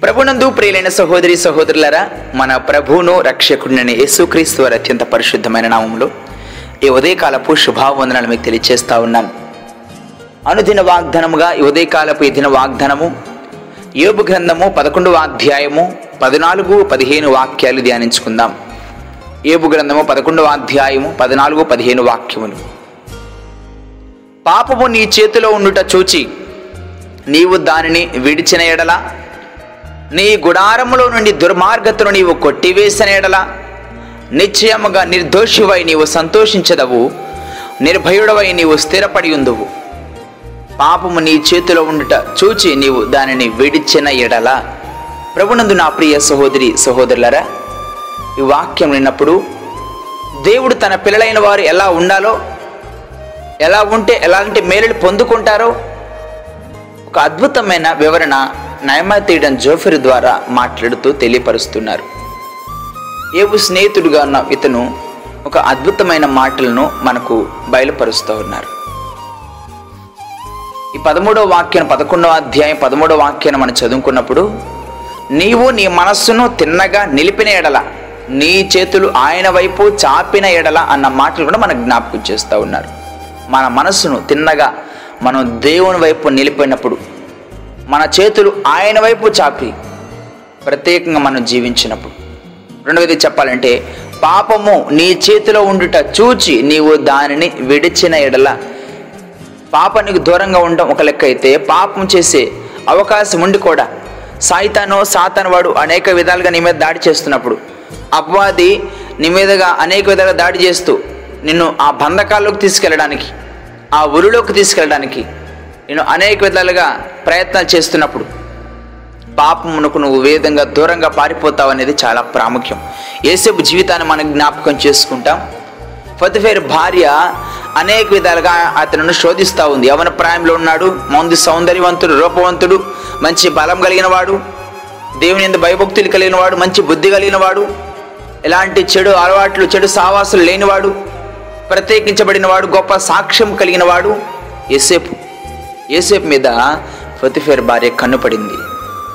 ప్రభునందు ప్రియులైన సహోదరి సహోదరులారా, మన ప్రభువును రక్షకుడిని యేసుక్రీస్తు అత్యంత పరిశుద్ధమైన నామములో ఈ ఉదయకాలపు శుభావందనాలు మీకు తెలియజేస్తా ఉన్నాను. అనుదిన వాగ్దానముగా ఈ ఉదయకాలపు ఈ దిన వాగ్దానము యోబు గ్రంథము 11వ అధ్యాయము 14-15 వాక్యాలు ధ్యానించుకుందాం. యోబు గ్రంథము 11వ అధ్యాయము 14-15 వాక్యములు. పాపము నీ చేతిలో ఉండుట చూచి నీవు దానిని విడిచిన ఎడల, నీ గుడారములో నుండి దుర్మార్గతను నీవు కొట్టివేసిన ఎడల, నిశ్చయముగా నిర్దోషివై నీవు సంతోషించదవు, నిర్భయుడవై నీవు స్థిరపడి ఉందువు. పాపము నీ చేతిలో ఉండుట చూచి నీవు దానిని విడిచిన ఎడల. ప్రభునందు నా ప్రియ సహోదరి సహోదరులరా, ఈ వాక్యం విన్నప్పుడు దేవుడు తన పిల్లలైన వారు ఎలా ఉండాలో, ఎలా ఉంటే ఎలాంటి మేలులు పొందుకుంటారో ఒక అద్భుతమైన వివరణ నయమాతీయుడైన జోఫెరు ద్వారా మాట్లాడుతూ తెలియపరుస్తున్నారు. యోబు స్నేహితుడుగా ఉన్న ఇతను ఒక అద్భుతమైన మాటలను మనకు బయలుపరుస్తూ ఉన్నారు. ఈ 11వ అధ్యాయం 13వ వాక్యాన్ని మనం చదువుకున్నప్పుడు, నీవు నీ మనస్సును తిన్నగా నిలిపిన ఎడల, నీ చేతులు ఆయన వైపు చాపిన ఎడల అన్న మాటలు కూడా మనకు జ్ఞాపకం చేస్తూ ఉన్నారు. మన మనస్సును తిన్నగా మనం దేవుని వైపు నిలిపినప్పుడు, మన చేతులు ఆయన వైపు చాపి ప్రత్యేకంగా మనం జీవించినప్పుడు, రెండవది చెప్పాలంటే పాపము నీ చేతిలో ఉండుట చూచి నీవు దానిని విడిచిన ఎడల. పాపానికి దూరంగా ఉండడం ఒక లెక్క అయితే, పాపం చేసే అవకాశం ఉండి కూడా సాతాను వాడు అనేక విధాలుగా నీ మీద దాడి చేస్తున్నప్పుడు, అపవాది నీ మీదగా అనేక విధాలుగా దాడి చేస్తూ నిన్ను ఆ బంధకాల్లోకి తీసుకెళ్ళడానికి, ఆ ఉరిలోకి తీసుకెళ్ళడానికి నేను అనేక విధాలుగా ప్రయత్నాలు చేస్తున్నప్పుడు పాపమునకు నువ్వు వేదంగా దూరంగా పారిపోతావు అనేది చాలా ప్రాముఖ్యం. యోసేపు జీవితాన్ని మనం జ్ఞాపకం చేసుకుంటాం. పొతిఫేరు భార్య అనేక విధాలుగా అతను శోధిస్తూ ఉంది. యవ్వన ప్రాయంలో ఉన్నాడు, మందు సౌందర్యవంతుడు, రూపవంతుడు, మంచి బలం కలిగిన వాడు, దేవుని యందు భయభక్తులు కలిగిన వాడు, మంచి బుద్ధి కలిగిన వాడు, ఎలాంటి చెడు అలవాట్లు చెడు సావాసులు లేనివాడు, ప్రత్యేకించబడిన వాడు, గొప్ప సాక్ష్యం కలిగిన వాడు యోసేపు. యోసేపు మీద పొతిఫేరు భార్య కన్నుపడింది.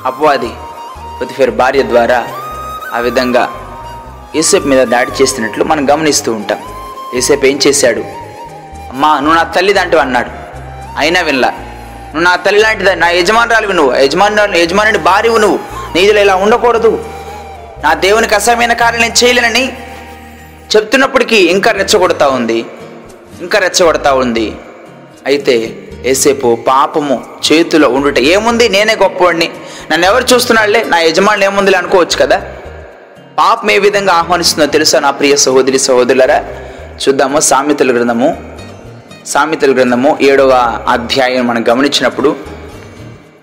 అపవాది పొతిఫేరు భార్య ద్వారా ఆ విధంగా యోసేపు మీద దాడి చేస్తున్నట్లు మనం గమనిస్తూ ఉంటాం. యోసేపు ఏం చేశాడు? అమ్మా, నువ్వు నా తల్లి దాంటివి అన్నాడు. అయినా వినలా. నువ్వు నా తల్లి లాంటిదా, నా యజమానురాలివి, నువ్వు యజమానుడి భార్యవు, నువ్వు నీదిలో ఇలా ఉండకూడదు, నా దేవునికి అసహ్యమైన కార్యం నేను చేయలేనని చెప్తున్నప్పటికీ ఇంకా రెచ్చగొడతా ఉంది, అయితే యోసేపు పాపము చేతిలో ఉండుట, ఏముంది నేనే గొప్పవాడిని, నన్ను ఎవరు చూస్తున్నాళ్లే, నా యజమానులు ఏముందిలే అనుకోవచ్చు కదా. పాపం ఏ విధంగా ఆహ్వానిస్తుందో తెలుసా నా ప్రియ సహోదరి సహోదరులరా? చూద్దాము. సామెతల గ్రంథము 7వ అధ్యాయం మనం గమనించినప్పుడు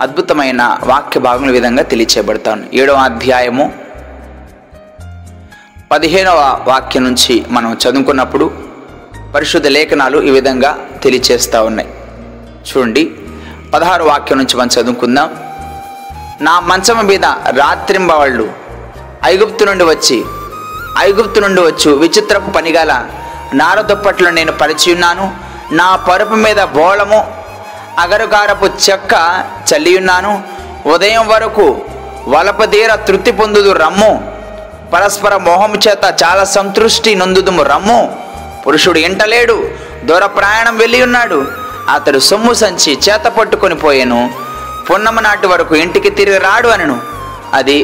అద్భుతమైన వాక్య భాగముల విధంగా తెలియచేయబడతాను. 7వ అధ్యాయము 15వ వాక్యం నుంచి మనం చదువుకున్నప్పుడు పరిశుద్ధ లేఖనాలు ఈ విధంగా తెలియచేస్తూ ఉన్నాయి. చూడండి, 16వ వాక్యం నుంచి మనం చదువుకుందాం. నా మంచం మీద రాత్రింబవళ్ళు ఐగుప్తు నుండి వచ్చి విచిత్రపు పనిగల నారదుప్పట్లో నేను పరిచి ఉన్నాను. నా పరుపు మీద బోళము అగరుగారపు చెక్క చల్లియున్నాను. ఉదయం వరకు వలపదీర తృప్తి పొందుదు రమ్ము, పరస్పర మోహము చేత చాలా సంతృష్టి నొందుదుము రమ్ము. పురుషుడు ఇంటలేడు, దూర ప్రయాణం వెళ్ళి ఉన్నాడు, అతడు సొమ్ము సంచి చేత పట్టుకొని పోయాను, పున్నమ నాటి వరకు ఇంటికి తిరిగి రాడు అనను. అది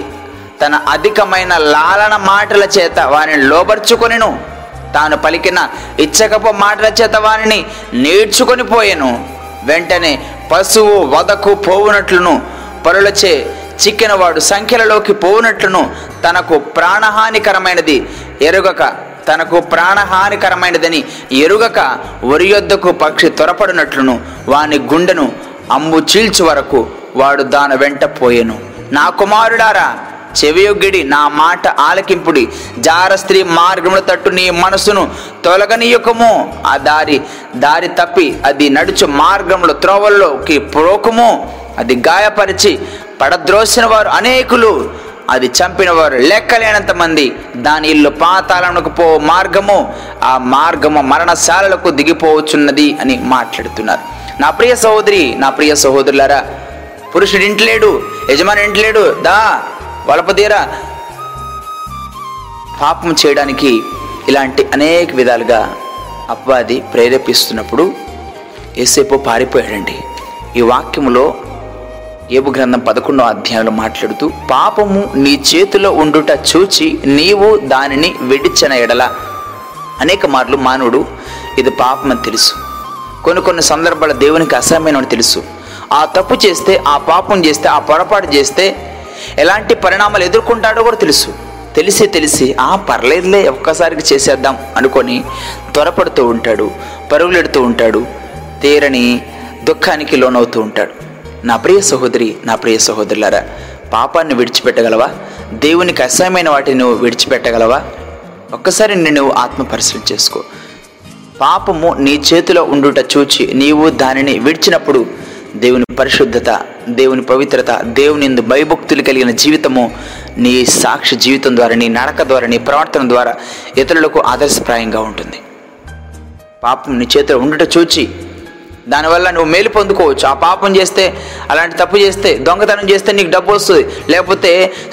తన అధికమైన లాలన మాటల చేత వారిని లోబర్చుకొనిను, తాను పలికిన ఇచ్చకపు మాటల చేత వారిని నేర్చుకొని పోయాను. వెంటనే పశువు వదకు పోవునట్లును, పరులచే చిక్కిన వాడు సంఖ్యలలోకి పోవునట్లును, తనకు ప్రాణహానికరమైనదని ఎరుగక ఒరియొద్దకు పక్షి త్వరపడినట్లును, వాని గుండెను అమ్ము చీల్చు వరకు వాడు దాని వెంట పోయెను. నా కుమారుడారా, చెవియొగ్గిడి, నా మాట ఆలకింపుడి. జార స్త్రీ మార్గముల తట్టు నీ మనసును తొలగనీయకము, ఆ దారి తప్పి అది నడుచు మార్గంలో త్రోవల్లోకి ప్రోకము. అది గాయపరిచి పడద్రోసిన వారు అనేకులు, అది చంపిన వారు లెక్కలేనంత మంది. దాని ఇల్లు పాతాళమునకు పో మార్గము, ఆ మార్గము మరణశాలలకు దిగిపోవచ్చున్నది అని మాట్లాడుతున్నారు. నా ప్రియ సహోదరి, నా ప్రియ సహోదరులారా, పురుషుడు ఇంటలేడు, యజమాని ఏంటలేడు, దా వలపదీరా. పాపం చేయడానికి ఇలాంటి అనేక విధాలుగా అపవాది ప్రేరేపిస్తున్నప్పుడు యేసేపు పారిపోయాడండి. ఈ వాక్యములో యోబు గ్రంథం 11వ అధ్యాయంలో మాట్లాడుతూ, పాపము నీ చేతిలో ఉండుట చూచి నీవు దానిని విడిచిన ఎడల. అనేక మార్లు మానవుడు ఇది పాపమని తెలుసు, కొన్ని సందర్భాల దేవునికి అసహ్యమైనని తెలుసు, ఆ తప్పు చేస్తే, ఆ పాపం చేస్తే, ఆ పొరపాటు చేస్తే ఎలాంటి పరిణామాలు ఎదుర్కొంటాడో కూడా తెలుసు. తెలిసి ఆ పర్లేదులే ఒక్కసారికి చేసేద్దాం అనుకొని త్వరపడుతూ ఉంటాడు, పరుగులెడుతూ ఉంటాడు, తీరని దుఃఖానికి లోనవుతూ ఉంటాడు. నా ప్రియ సహోదరి, నా ప్రియ సహోదరులారా, పాపాన్ని విడిచిపెట్టగలవా? దేవునికి అసహ్యమైన వాటిని నువ్వు విడిచిపెట్టగలవా? ఒక్కసారి నువ్వు ఆత్మ పరిశీలన చేసుకో. పాపము నీ చేతిలో ఉండుట చూచి నీవు దానిని విడిచినప్పుడు దేవుని పరిశుద్ధత, దేవుని పవిత్రత, దేవుని యందు భయభక్తులు కలిగిన జీవితము నీ సాక్షి జీవితం ద్వారా, నీ నడక ద్వారా, నీ ప్రవర్తన ద్వారా ఇతరులకు ఆదర్శప్రాయంగా ఉంటుంది. పాపం నీ చేతిలో ఉండుట చూచి దానివల్ల నువ్వు మేలు పొందుకోవచ్చు. ఆ పాపం చేస్తే, అలాంటి తప్పు చేస్తే, దొంగతనం చేస్తే నీకు డబ్బు వస్తుంది, లేకపోతే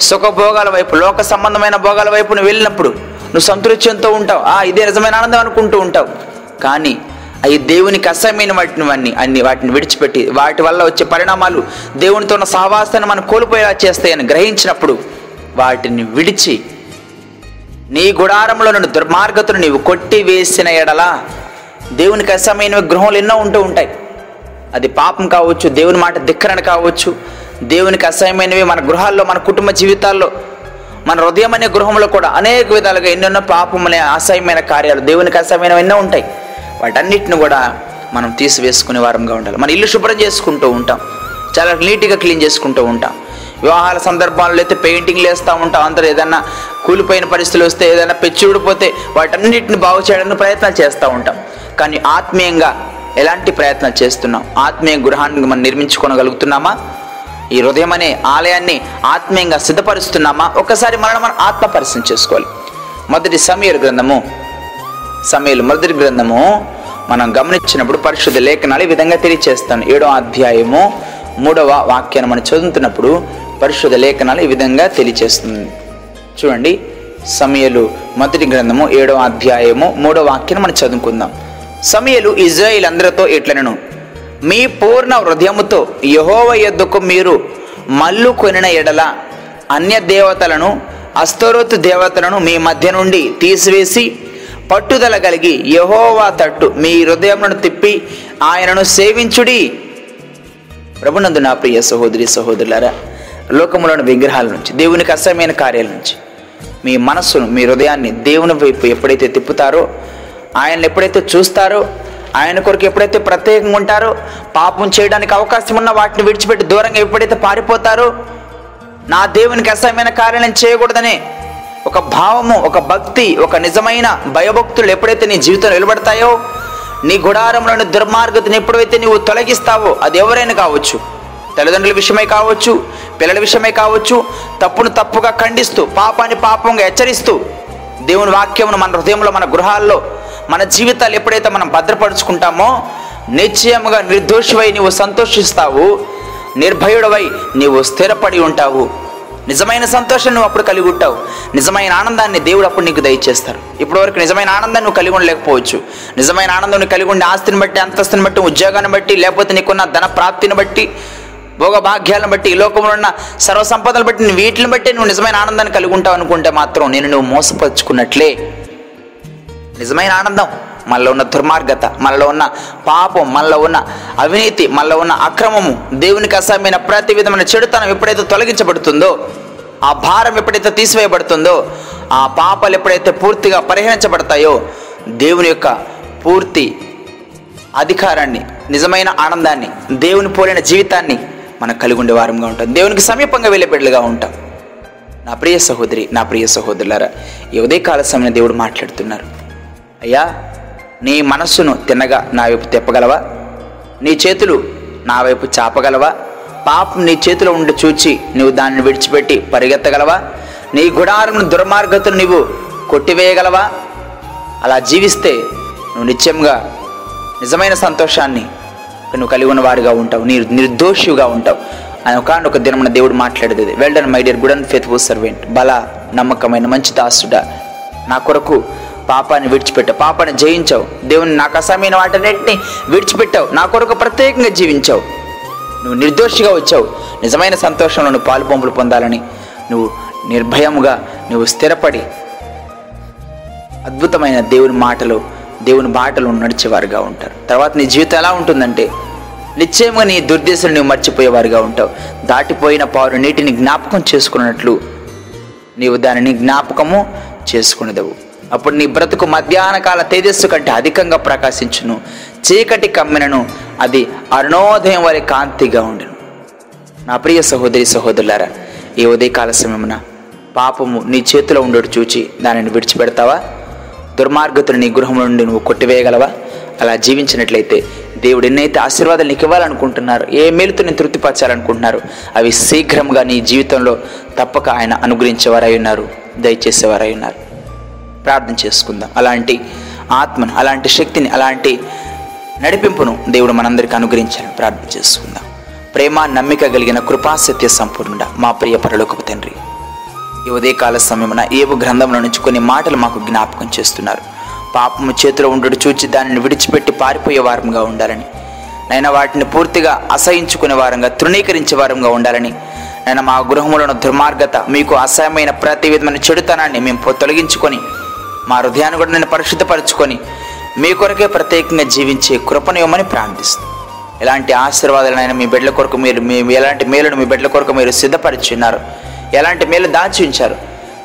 సుఖభోగాల వైపు, లోక సంబంధమైన భోగాల వైపు నువ్వు వెళ్ళినప్పుడు నువ్వు సంతృప్తితో ఉంటావు, ఇదే నిజమైన ఆనందం అనుకుంటూ ఉంటావు. కానీ అవి దేవునికి అసహ్యమైన వాటిని విడిచిపెట్టి వాటి వల్ల వచ్చే పరిణామాలు, దేవునితో ఉన్న సహవాసాన్ని మనం కోల్పోయేలా చేస్తాయని గ్రహించినప్పుడు వాటిని విడిచి నీ గుడారంలో నుండి దుర్మార్గతను నీవు కొట్టివేసిన ఎడలా. దేవునికి అసహ్యమైన గృహములు ఎన్నో ఉంటూ ఉంటాయి. అది పాపం కావచ్చు, దేవుని మాట ధిక్కరణ కావచ్చు. దేవునికి అసహ్యమైనవి మన గృహాల్లో, మన కుటుంబ జీవితాల్లో, మన హృదయం అనే గృహంలో కూడా అనేక విధాలుగా ఎన్నెన్నో పాపం అనే అసహ్యమైన కార్యాలు, దేవునికి అసహ్యమైనవి ఎన్నో ఉంటాయి. వాటన్నిటిని కూడా మనం తీసివేసుకునే వారంగా ఉండాలి. మన ఇల్లు శుభ్రం చేసుకుంటూ ఉంటాం, చాలా నీట్గా క్లీన్ చేసుకుంటూ ఉంటాం. వివాహాల సందర్భాల్లో అయితే పెయింటింగ్లు వేస్తూ ఉంటాం. అందరూ ఏదైనా కూలిపోయిన పరిస్థితులు వస్తే, ఏదైనా పెచ్చి ఊడిపోతే వాటన్నిటిని బాగు చేయడానికి ప్రయత్నాలు చేస్తూ ఉంటాం. కానీ ఆత్మీయంగా ఎలాంటి ప్రయత్నాలు చేస్తున్నాం? ఆత్మీయ గృహాన్ని మనం నిర్మించుకోగలుగుతున్నామా? ఈ హృదయం అనే ఆలయాన్ని ఆత్మీయంగా సిద్ధపరుస్తున్నామా? ఒకసారి మనం ఆత్మ పరిశీలన చేసుకోవాలి. మొదటి సమూయేలు గ్రంథము మనం గమనించినప్పుడు పరిశుద్ధ లేఖనాలు ఈ విధంగా తెలియచేస్తాను. 7వ అధ్యాయము 3వ వాక్యాన్ని మనం చదువుతున్నప్పుడు పరిశుద్ధ లేఖనాలు ఈ విధంగా తెలియచేస్తుంది. చూడండి, సమూయేలు మొదటి గ్రంథము 7వ అధ్యాయము 3వ వాక్యాన్ని మనం చదువుకుందాం. సమూయేలు ఇజ్రాయేల్ అందరితో ఎట్లనను, మీ పూర్ణ హృదయముతో యెహోవా యొద్దకు మీరు మల్లు కొనిన ఎడల అన్య దేవతలను, అస్తోరోతు దేవతలను మీ మధ్య నుండి తీసివేసి పట్టుదల కలిగి యెహోవా తట్టు మీ హృదయమును తిప్పి ఆయనను సేవించుడి. ప్రభునందు నా ప్రియ సహోదరి సహోదరులారా, లోకములోని విగ్రహాల నుంచి, దేవునికి అసహ్యమైన కార్యాల నుంచి మీ మనస్సును, మీ హృదయాన్ని దేవుని వైపు ఎప్పుడైతే తిప్పుతారో, ఆయనను ఎప్పుడైతే చూస్తారో, ఆయన కొరకు ఎప్పుడైతే ప్రత్యేకంగా ఉంటారో, పాపం చేయడానికి అవకాశం ఉన్న వాటిని విడిచిపెట్టి దూరంగా ఎప్పుడైతే పారిపోతారో, నా దేవునికి అసహ్యమైన కార్యాలను చేయకూడదనే ఒక భావము, ఒక భక్తి, ఒక నిజమైన భయభక్తులు ఎప్పుడైతే నీ జీవితంలో నిలబడతాయో, నీ గుడారంలోని దుర్మార్గతను ఎప్పుడైతే నీవు తొలగిస్తావో, అది ఎవరైనా కావచ్చు, తల్లిదండ్రుల విషయమే కావచ్చు, పిల్లల విషయమే కావచ్చు, తప్పును తప్పుగా ఖండిస్తూ, పాపాన్ని పాపంగా హెచ్చరిస్తూ, దేవుని వాక్యమును మన హృదయంలో, మన గృహాల్లో, మన జీవితాలు ఎప్పుడైతే మనం భద్రపరుచుకుంటామో, నిశ్చయముగా నిర్దోషివై నీవు సంతోషిస్తావు, నిర్భయుడవై నీవు స్థిరపడి ఉంటావు. నిజమైన సంతోషం నువ్వు అప్పుడు కలిగి ఉంటావు. నిజమైన ఆనందాన్ని దేవుడు అప్పుడు నీకు దయచేస్తారు. ఇప్పటివరకు నిజమైన ఆనందాన్ని నువ్వు కలిగి ఉండలేకపోవచ్చు. నిజమైన ఆనందం నువ్వు కలిగి ఉండే ఆస్తిని బట్టి, అంతస్తుని బట్టి, ఉద్యోగాన్ని బట్టి, లేకపోతే నీకున్న ధన ప్రాప్తిని బట్టి, భోగభాగ్యాలను బట్టి, ఈ లోకంలో ఉన్న సర్వసంపదలను బట్టి, నీ వీటిని బట్టి నువ్వు నిజమైన ఆనందాన్ని కలిగి ఉంటావు అనుకుంటే మాత్రం నువ్వు మోసపరుచుకున్నట్లే. నిజమైన ఆనందం మనలో ఉన్న దుర్మార్గత, మనలో ఉన్న పాపం, మనలో ఉన్న అవినీతి, మనలో ఉన్న అక్రమము, దేవునికి అసహ్యమైన ప్రతి విధమైన చెడుతనం ఎప్పుడైతే తొలగించబడుతుందో, ఆ భారం ఎప్పుడైతే తీసివేయబడుతుందో, ఆ పాపాలు ఎప్పుడైతే పూర్తిగా పరిహరించబడతాయో, దేవుని యొక్క పూర్తి అధికారాన్ని, నిజమైన ఆనందాన్ని, దేవుని పోలిన జీవితాన్ని మనం కలిగి ఉండే వారంగా ఉంటాం, దేవునికి సమీపంగా వెళ్ళే బిడ్డలుగా ఉంటాం. నా ప్రియ సహోదరి, నా ప్రియ సహోదరులారా, ఈ ఉదయకాల సమయంలో దేవుడు మాట్లాడుతున్నారు. అయ్యా, నీ మనస్సును తిన్నగా నా వైపు తిప్పగలవా? నీ చేతులు నా వైపు చాపగలవా? పాపం నీ చేతిలో ఉండి చూచి నువ్వు దాన్ని విడిచిపెట్టి పరిగెత్తగలవా? నీ గుడారమును, దుర్మార్గతను నువ్వు కొట్టివేయగలవా? అలా జీవిస్తే నువ్వు నిత్యంగా నిజమైన సంతోషాన్ని నువ్వు కలిగి ఉన్నవారుగా ఉంటావు, నిర్దోషిగా ఉంటావు. ఆయన ఒకనొక దినమున దేవుడు మాట్లాడేది, well done my dear good and faithful servant, బల నమ్మకమైన మంచి దాసుడా, నా కొరకు పాపాన్ని విడిచిపెట్టావు, పాపాన్ని జయించావు, దేవుని నాకు అసమైన వాటన్నిటిని విడిచిపెట్టావు, నా కొరకు ప్రత్యేకంగా జీవించావు, నువ్వు నిర్దోషిగా వచ్చావు, నిజమైన సంతోషంలో నువ్వు పాలు పంపులు పొందాలని నువ్వు నిర్భయముగా నువ్వు స్థిరపడి అద్భుతమైన దేవుని మాటలు దేవుని బాటలు నడిచేవారుగా ఉంటారు. తర్వాత నీ జీవితం ఎలా ఉంటుందంటే నిశ్చయంగా నీ దుర్దేశాలు నువ్వు మర్చిపోయేవారుగా ఉంటావు. దాటిపోయిన పారు నీటిని జ్ఞాపకం చేసుకున్నట్లు నీవు దానిని జ్ఞాపకము చేసుకునేదవు. అప్పుడు నీ బ్రతుకు మధ్యాహ్న కాల తేజస్సు కంటే అధికంగా ప్రకాశించును, చీకటి కమ్మినను అది అరుణోదయం వలె కాంతిగా ఉండెను. నా ప్రియ సహోదరి సహోదరులారా, ఈ ఉదయకాల సమయమున పాపము నీ చేతిలో ఉండడు చూచి దానిని విడిచిపెడతావా? దుర్మార్గతులు నీ గృహం నుండి నువ్వు కొట్టివేయగలవా? అలా జీవించినట్లయితే దేవుడు ఎన్నైతే ఆశీర్వాదాలు నీకు ఇవ్వాలనుకుంటున్నారు, ఏ మేలుతో నేను తృప్తిపరచాలనుకుంటున్నారు, అవి శీఘ్రంగా నీ జీవితంలో తప్పక ఆయన అనుగ్రహించేవారై ఉన్నారు, దయచేసేవారై ఉన్నారు. ప్రార్థన చేసుకుందాం. అలాంటి ఆత్మను, అలాంటి శక్తిని, అలాంటి నడిపింపును దేవుడు మనందరికీ అనుగ్రహించాలని ప్రార్థన చేసుకుందాం. ప్రేమ నమ్మిక కలిగిన కృపాసత్య సంపూర్ణుడా, మా ప్రియ పరలోకపు తండ్రి, ఈ ఉదయకాల సమయమున ఏబు గ్రంథంలో నుంచి కొన్ని మాటలు మాకు జ్ఞాపకం చేస్తున్నారు. పాపము చేతిలో ఉండడు చూచి దానిని విడిచిపెట్టి పారిపోయే వారంగా ఉండాలని, నైనా వాటిని పూర్తిగా అసహించుకునే వారంగా, తృణీకరించే వారంగా ఉండాలని, నైనా మా గృహంలో ఉన్న దుర్మార్గత, మీకు అసహ్యమైన ప్రతి విధమైన చెడుతనాన్ని మేము తొలగించుకొని మా హృదయాన్ని కూడా నేను పరిశుద్ధపరచుకొని మీ కొరకే ప్రత్యేకంగా జీవించే కృపను ఇవ్వమని ప్రార్థిస్తాం. ఎలాంటి ఆశీర్వాదాలైనా మీ బిడ్డల కొరకు మీరు ఎలాంటి మేలును మీ బిడ్డల కొరకు మీరు సిద్ధపరిచున్నారు, ఎలాంటి మేలు దాచి ఉంచారు,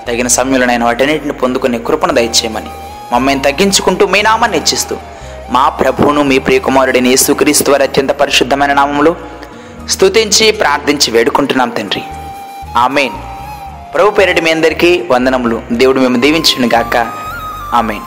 తగిన సమయంలోనైనా వాటన్నిటిని పొందుకునే కృపను దయచేయమని మమ్మల్ని తగ్గించుకుంటూ మీ నామాన్ని హెచ్చిస్తూ మా ప్రభువును మీ ప్రియకుమారుడిని యేసుక్రీస్తు వారి అత్యంత పరిశుద్ధమైన నామములో స్తుతించి ప్రార్థించి వేడుకుంటున్నాం తండ్రి, ఆమెన్. ప్రభు పేరిట మీ అందరికీ వందనములు. దేవుడు మేము దీవించును గాక. ఆమెన్.